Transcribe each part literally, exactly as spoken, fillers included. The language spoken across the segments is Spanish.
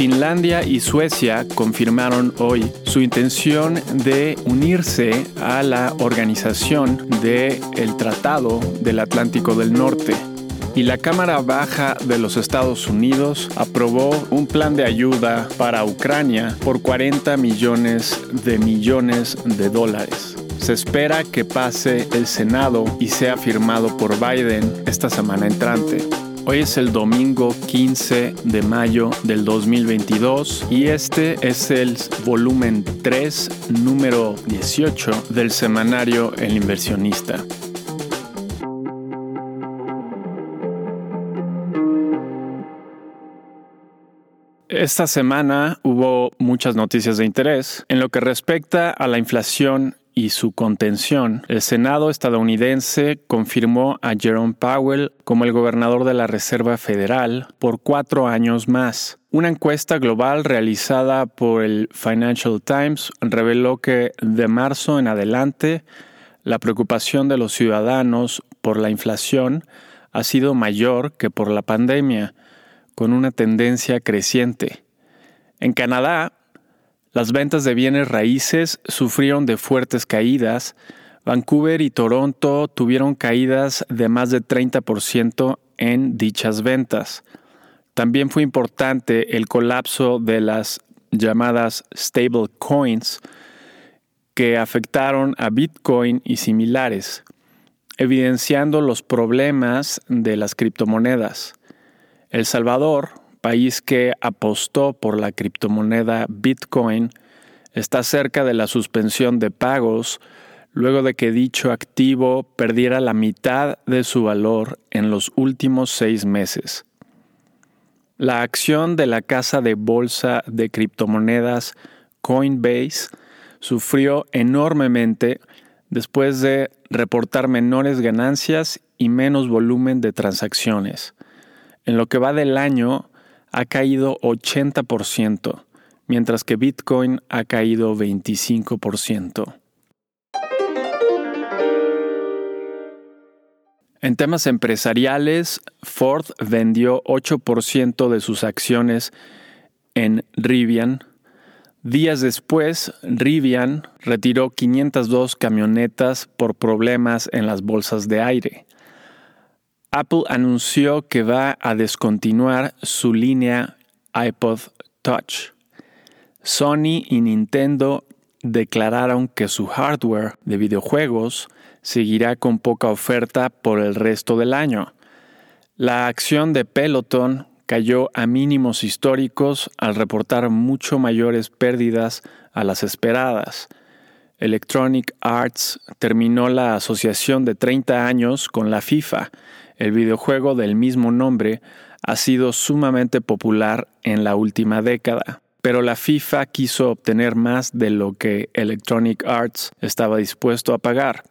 Finlandia y Suecia confirmaron hoy su intención de unirse a la organización del Tratado del Atlántico del Norte. Y la Cámara Baja de los Estados Unidos aprobó un plan de ayuda para Ucrania por cuarenta millones de millones de dólares. Se espera que pase el Senado y sea firmado por Biden esta semana entrante. Hoy es el domingo quince de mayo del dos mil veintidós y este es el volumen tres, número dieciocho del semanario El Inversionista. Esta semana hubo muchas noticias de interés. En lo que respecta a la inflación y su contención, el Senado estadounidense confirmó a Jerome Powell como el gobernador de la Reserva Federal por cuatro años más. Una encuesta global realizada por el Financial Times reveló que de marzo en adelante, la preocupación de los ciudadanos por la inflación ha sido mayor que por la pandemia, con una tendencia creciente. En Canadá, las ventas de bienes raíces sufrieron de fuertes caídas. Vancouver y Toronto tuvieron caídas de más de treinta por ciento en dichas ventas. También fue importante el colapso de las llamadas stablecoins que afectaron a Bitcoin y similares, evidenciando los problemas de las criptomonedas. El Salvador, país que apostó por la criptomoneda Bitcoin, está cerca de la suspensión de pagos luego de que dicho activo perdiera la mitad de su valor en los últimos seis meses. La acción de la casa de bolsa de criptomonedas Coinbase sufrió enormemente después de reportar menores ganancias y menos volumen de transacciones. En lo que va del año, ha caído ochenta por ciento, mientras que Bitcoin ha caído veinticinco por ciento. En temas empresariales, Ford vendió ocho por ciento de sus acciones en Rivian. Días después, Rivian retiró quinientas dos camionetas por problemas en las bolsas de aire. Apple anunció que va a descontinuar su línea iPod Touch. Sony y Nintendo declararon que su hardware de videojuegos seguirá con poca oferta por el resto del año. La acción de Peloton cayó a mínimos históricos al reportar mucho mayores pérdidas a las esperadas. Electronic Arts terminó la asociación de treinta años con la FIFA. El videojuego del mismo nombre ha sido sumamente popular en la última década, pero la FIFA quiso obtener más de lo que Electronic Arts estaba dispuesto a pagar.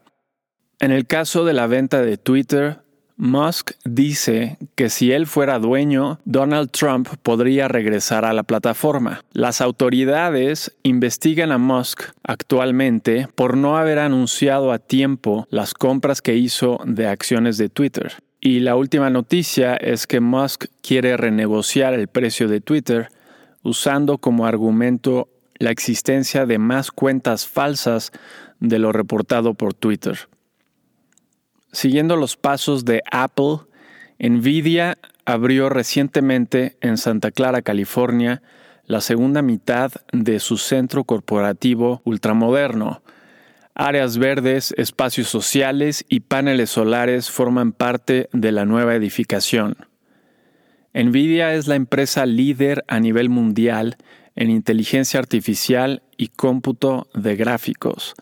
En el caso de la venta de Twitter, Musk dice que si él fuera dueño, Donald Trump podría regresar a la plataforma. Las autoridades investigan a Musk actualmente por no haber anunciado a tiempo las compras que hizo de acciones de Twitter. Y la última noticia es que Musk quiere renegociar el precio de Twitter usando como argumento la existencia de más cuentas falsas de lo reportado por Twitter. Siguiendo los pasos de Apple, Nvidia abrió recientemente en Santa Clara, California, la segunda mitad de su centro corporativo ultramoderno. Áreas verdes, espacios sociales y paneles solares forman parte de la nueva edificación. Nvidia es la empresa líder a nivel mundial en inteligencia artificial y cómputo de gráficos.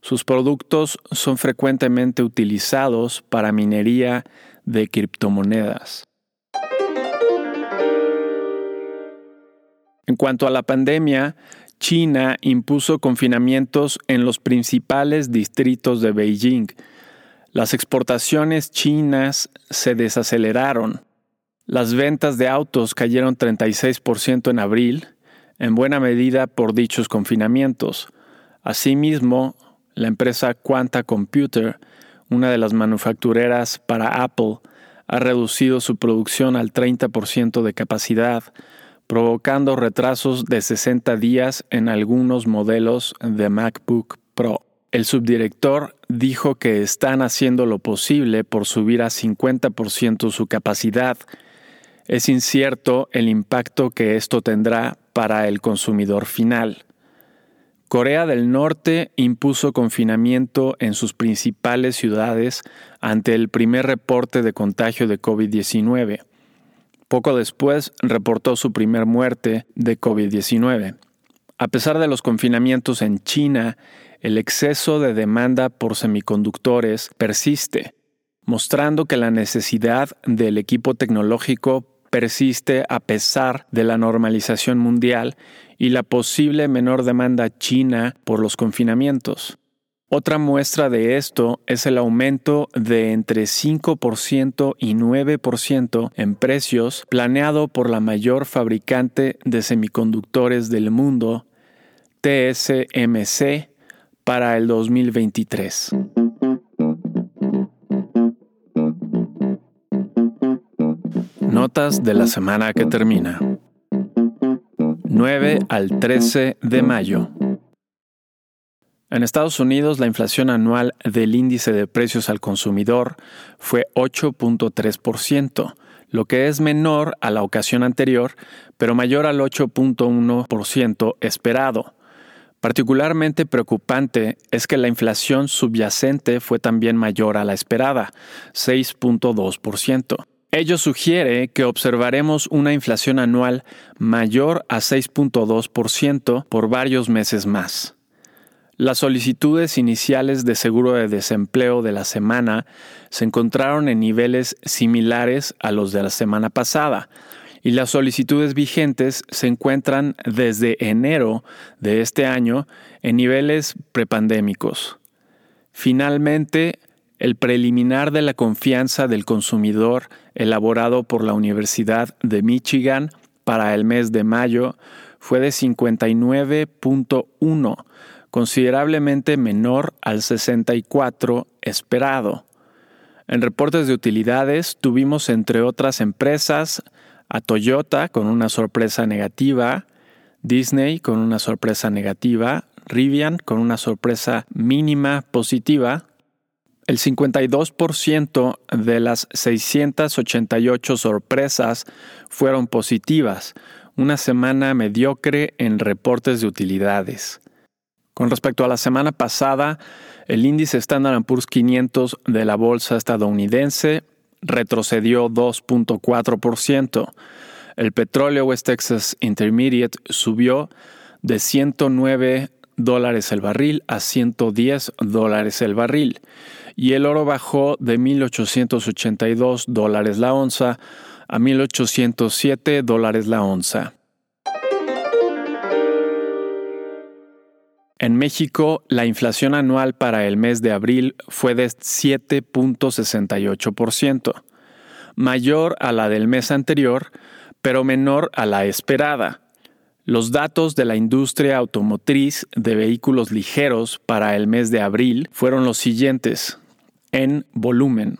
Sus productos son frecuentemente utilizados para minería de criptomonedas. En cuanto a la pandemia, China impuso confinamientos en los principales distritos de Beijing. Las exportaciones chinas se desaceleraron. Las ventas de autos cayeron treinta y seis por ciento en abril, en buena medida por dichos confinamientos. Asimismo, la empresa Quanta Computer, una de las manufactureras para Apple, ha reducido su producción al treinta por ciento de capacidad provocando retrasos de sesenta días en algunos modelos de MacBook Pro. El subdirector dijo que están haciendo lo posible por subir a cincuenta por ciento su capacidad. Es incierto el impacto que esto tendrá para el consumidor final. Corea del Norte impuso confinamiento en sus principales ciudades ante el primer reporte de contagio de covid diecinueve. Poco después reportó su primer muerte de covid diecinueve. A pesar de los confinamientos en China, el exceso de demanda por semiconductores persiste, mostrando que la necesidad del equipo tecnológico persiste a pesar de la normalización mundial y la posible menor demanda china por los confinamientos. Otra muestra de esto es el aumento de entre cinco por ciento y nueve por ciento en precios planeado por la mayor fabricante de semiconductores del mundo, T S M C, para el dos mil veintitrés. Notas de la semana que termina. nueve al trece de mayo. En Estados Unidos, la inflación anual del índice de precios al consumidor fue ocho punto tres por ciento, lo que es menor a la ocasión anterior, pero mayor al ocho punto uno por ciento esperado. Particularmente preocupante es que la inflación subyacente fue también mayor a la esperada, seis punto dos por ciento. Ello sugiere que observaremos una inflación anual mayor a seis punto dos por ciento por varios meses más. Las solicitudes iniciales de seguro de desempleo de la semana se encontraron en niveles similares a los de la semana pasada, y las solicitudes vigentes se encuentran desde enero de este año en niveles prepandémicos. Finalmente, el preliminar de la confianza del consumidor elaborado por la Universidad de Michigan para el mes de mayo fue de cincuenta y nueve punto uno, considerablemente menor al sesenta y cuatro esperado. En reportes de utilidades tuvimos entre otras empresas a Toyota con una sorpresa negativa, Disney con una sorpresa negativa, Rivian con una sorpresa mínima positiva. El cincuenta y dos por ciento de las seiscientas ochenta y ocho sorpresas fueron positivas, una semana mediocre en reportes de utilidades. Con respecto a la semana pasada, el índice Standard and Poor's quinientos de la bolsa estadounidense retrocedió dos punto cuatro por ciento. El petróleo West Texas Intermediate subió de ciento nueve dólares el barril a ciento diez dólares el barril y el oro bajó de mil ochocientos ochenta y dos dólares la onza a mil ochocientos siete dólares la onza. En México, la inflación anual para el mes de abril fue de siete punto sesenta y ocho por ciento, mayor a la del mes anterior, pero menor a la esperada. Los datos de la industria automotriz de vehículos ligeros para el mes de abril fueron los siguientes. En volumen,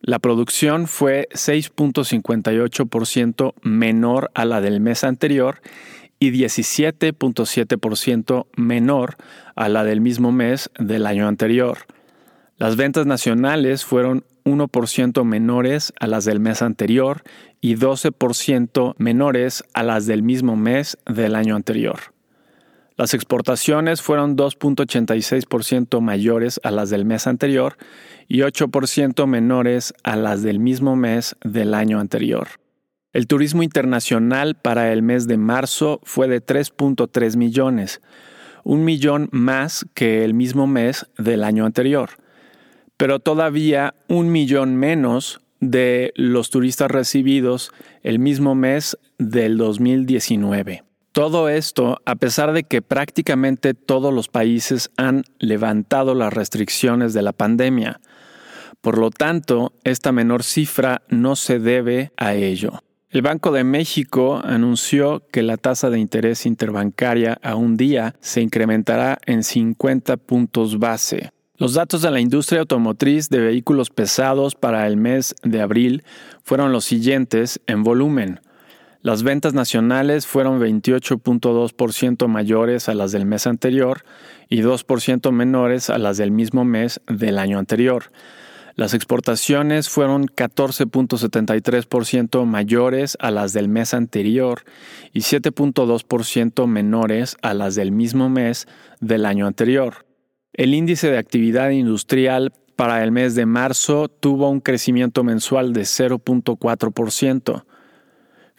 la producción fue seis punto cincuenta y ocho por ciento menor a la del mes anterior y diecisiete punto siete por ciento menor a la del mismo mes del año anterior. Las ventas nacionales fueron uno por ciento menores a las del mes anterior y doce por ciento menores a las del mismo mes del año anterior. Las exportaciones fueron dos punto ochenta y seis por ciento mayores a las del mes anterior y ocho por ciento menores a las del mismo mes del año anterior. El turismo internacional para el mes de marzo fue de tres punto tres millones, un millón más que el mismo mes del año anterior, pero todavía un millón menos de los turistas recibidos el mismo mes del dos mil diecinueve. Todo esto a pesar de que prácticamente todos los países han levantado las restricciones de la pandemia. Por lo tanto, esta menor cifra no se debe a ello. El Banco de México anunció que la tasa de interés interbancaria a un día se incrementará en cincuenta puntos base. Los datos de la industria automotriz de vehículos pesados para el mes de abril fueron los siguientes en volumen. Las ventas nacionales fueron veintiocho punto dos por ciento mayores a las del mes anterior y dos por ciento menores a las del mismo mes del año anterior. Las exportaciones fueron catorce punto setenta y tres por ciento mayores a las del mes anterior y siete punto dos por ciento menores a las del mismo mes del año anterior. El índice de actividad industrial para el mes de marzo tuvo un crecimiento mensual de cero punto cuatro por ciento.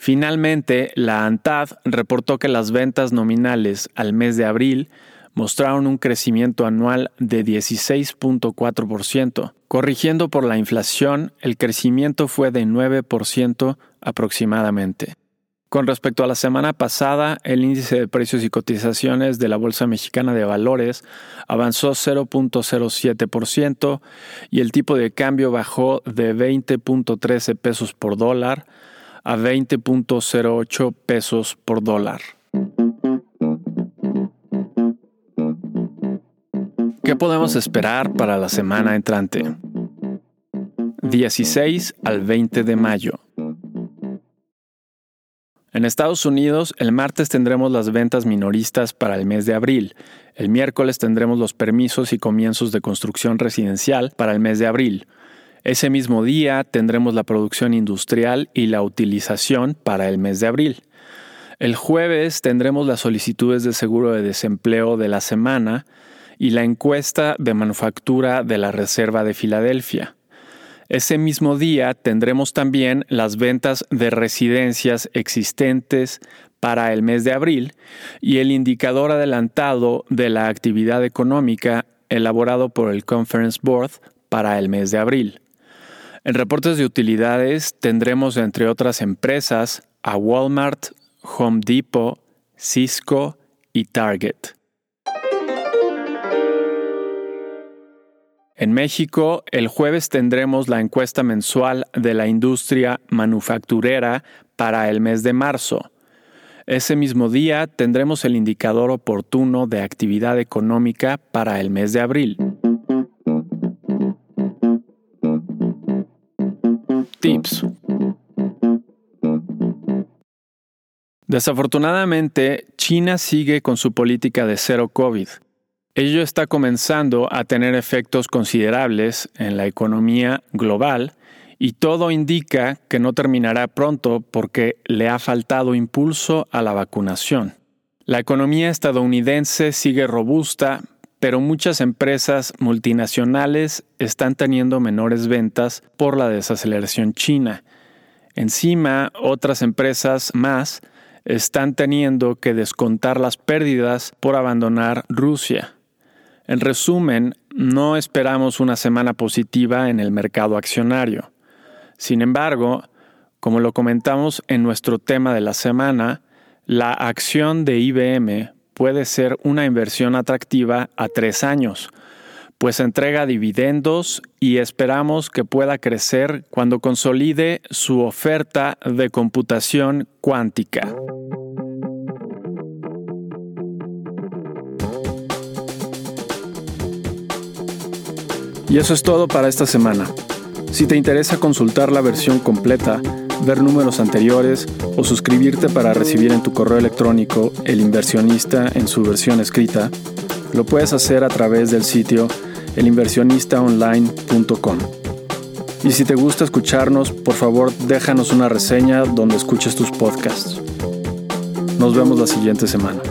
Finalmente, la ANTAD reportó que las ventas nominales al mes de abril mostraron un crecimiento anual de dieciséis punto cuatro por ciento. Corrigiendo por la inflación, el crecimiento fue de nueve por ciento aproximadamente. Con respecto a la semana pasada, el índice de precios y cotizaciones de la Bolsa Mexicana de Valores avanzó cero punto cero siete por ciento y el tipo de cambio bajó de veinte punto trece pesos por dólar a veinte punto cero ocho pesos por dólar. ¿Qué podemos esperar para la semana entrante? dieciséis al veinte de mayo. En Estados Unidos, el martes tendremos las ventas minoristas para el mes de abril. El miércoles tendremos los permisos y comienzos de construcción residencial para el mes de abril. Ese mismo día tendremos la producción industrial y la utilización para el mes de abril. El jueves tendremos las solicitudes de seguro de desempleo de la semana y la encuesta de manufactura de la Reserva de Filadelfia. Ese mismo día tendremos también las ventas de residencias existentes para el mes de abril y el indicador adelantado de la actividad económica elaborado por el Conference Board para el mes de abril. En reportes de utilidades tendremos, entre otras empresas, a Walmart, Home Depot, Cisco y Target. En México, el jueves tendremos la encuesta mensual de la industria manufacturera para el mes de marzo. Ese mismo día tendremos el indicador oportuno de actividad económica para el mes de abril. Tips. Desafortunadamente, China sigue con su política de cero COVID. Ello está comenzando a tener efectos considerables en la economía global y todo indica que no terminará pronto porque le ha faltado impulso a la vacunación. La economía estadounidense sigue robusta, pero muchas empresas multinacionales están teniendo menores ventas por la desaceleración china. Encima, otras empresas más están teniendo que descontar las pérdidas por abandonar Rusia. En resumen, no esperamos una semana positiva en el mercado accionario. Sin embargo, como lo comentamos en nuestro tema de la semana, la acción de I B M puede ser una inversión atractiva a tres años, pues entrega dividendos y esperamos que pueda crecer cuando consolide su oferta de computación cuántica. Y eso es todo para esta semana. Si te interesa consultar la versión completa, ver números anteriores o suscribirte para recibir en tu correo electrónico El Inversionista en su versión escrita, lo puedes hacer a través del sitio el inversionista online punto com. Y si te gusta escucharnos, por favor déjanos una reseña donde escuches tus podcasts. Nos vemos la siguiente semana.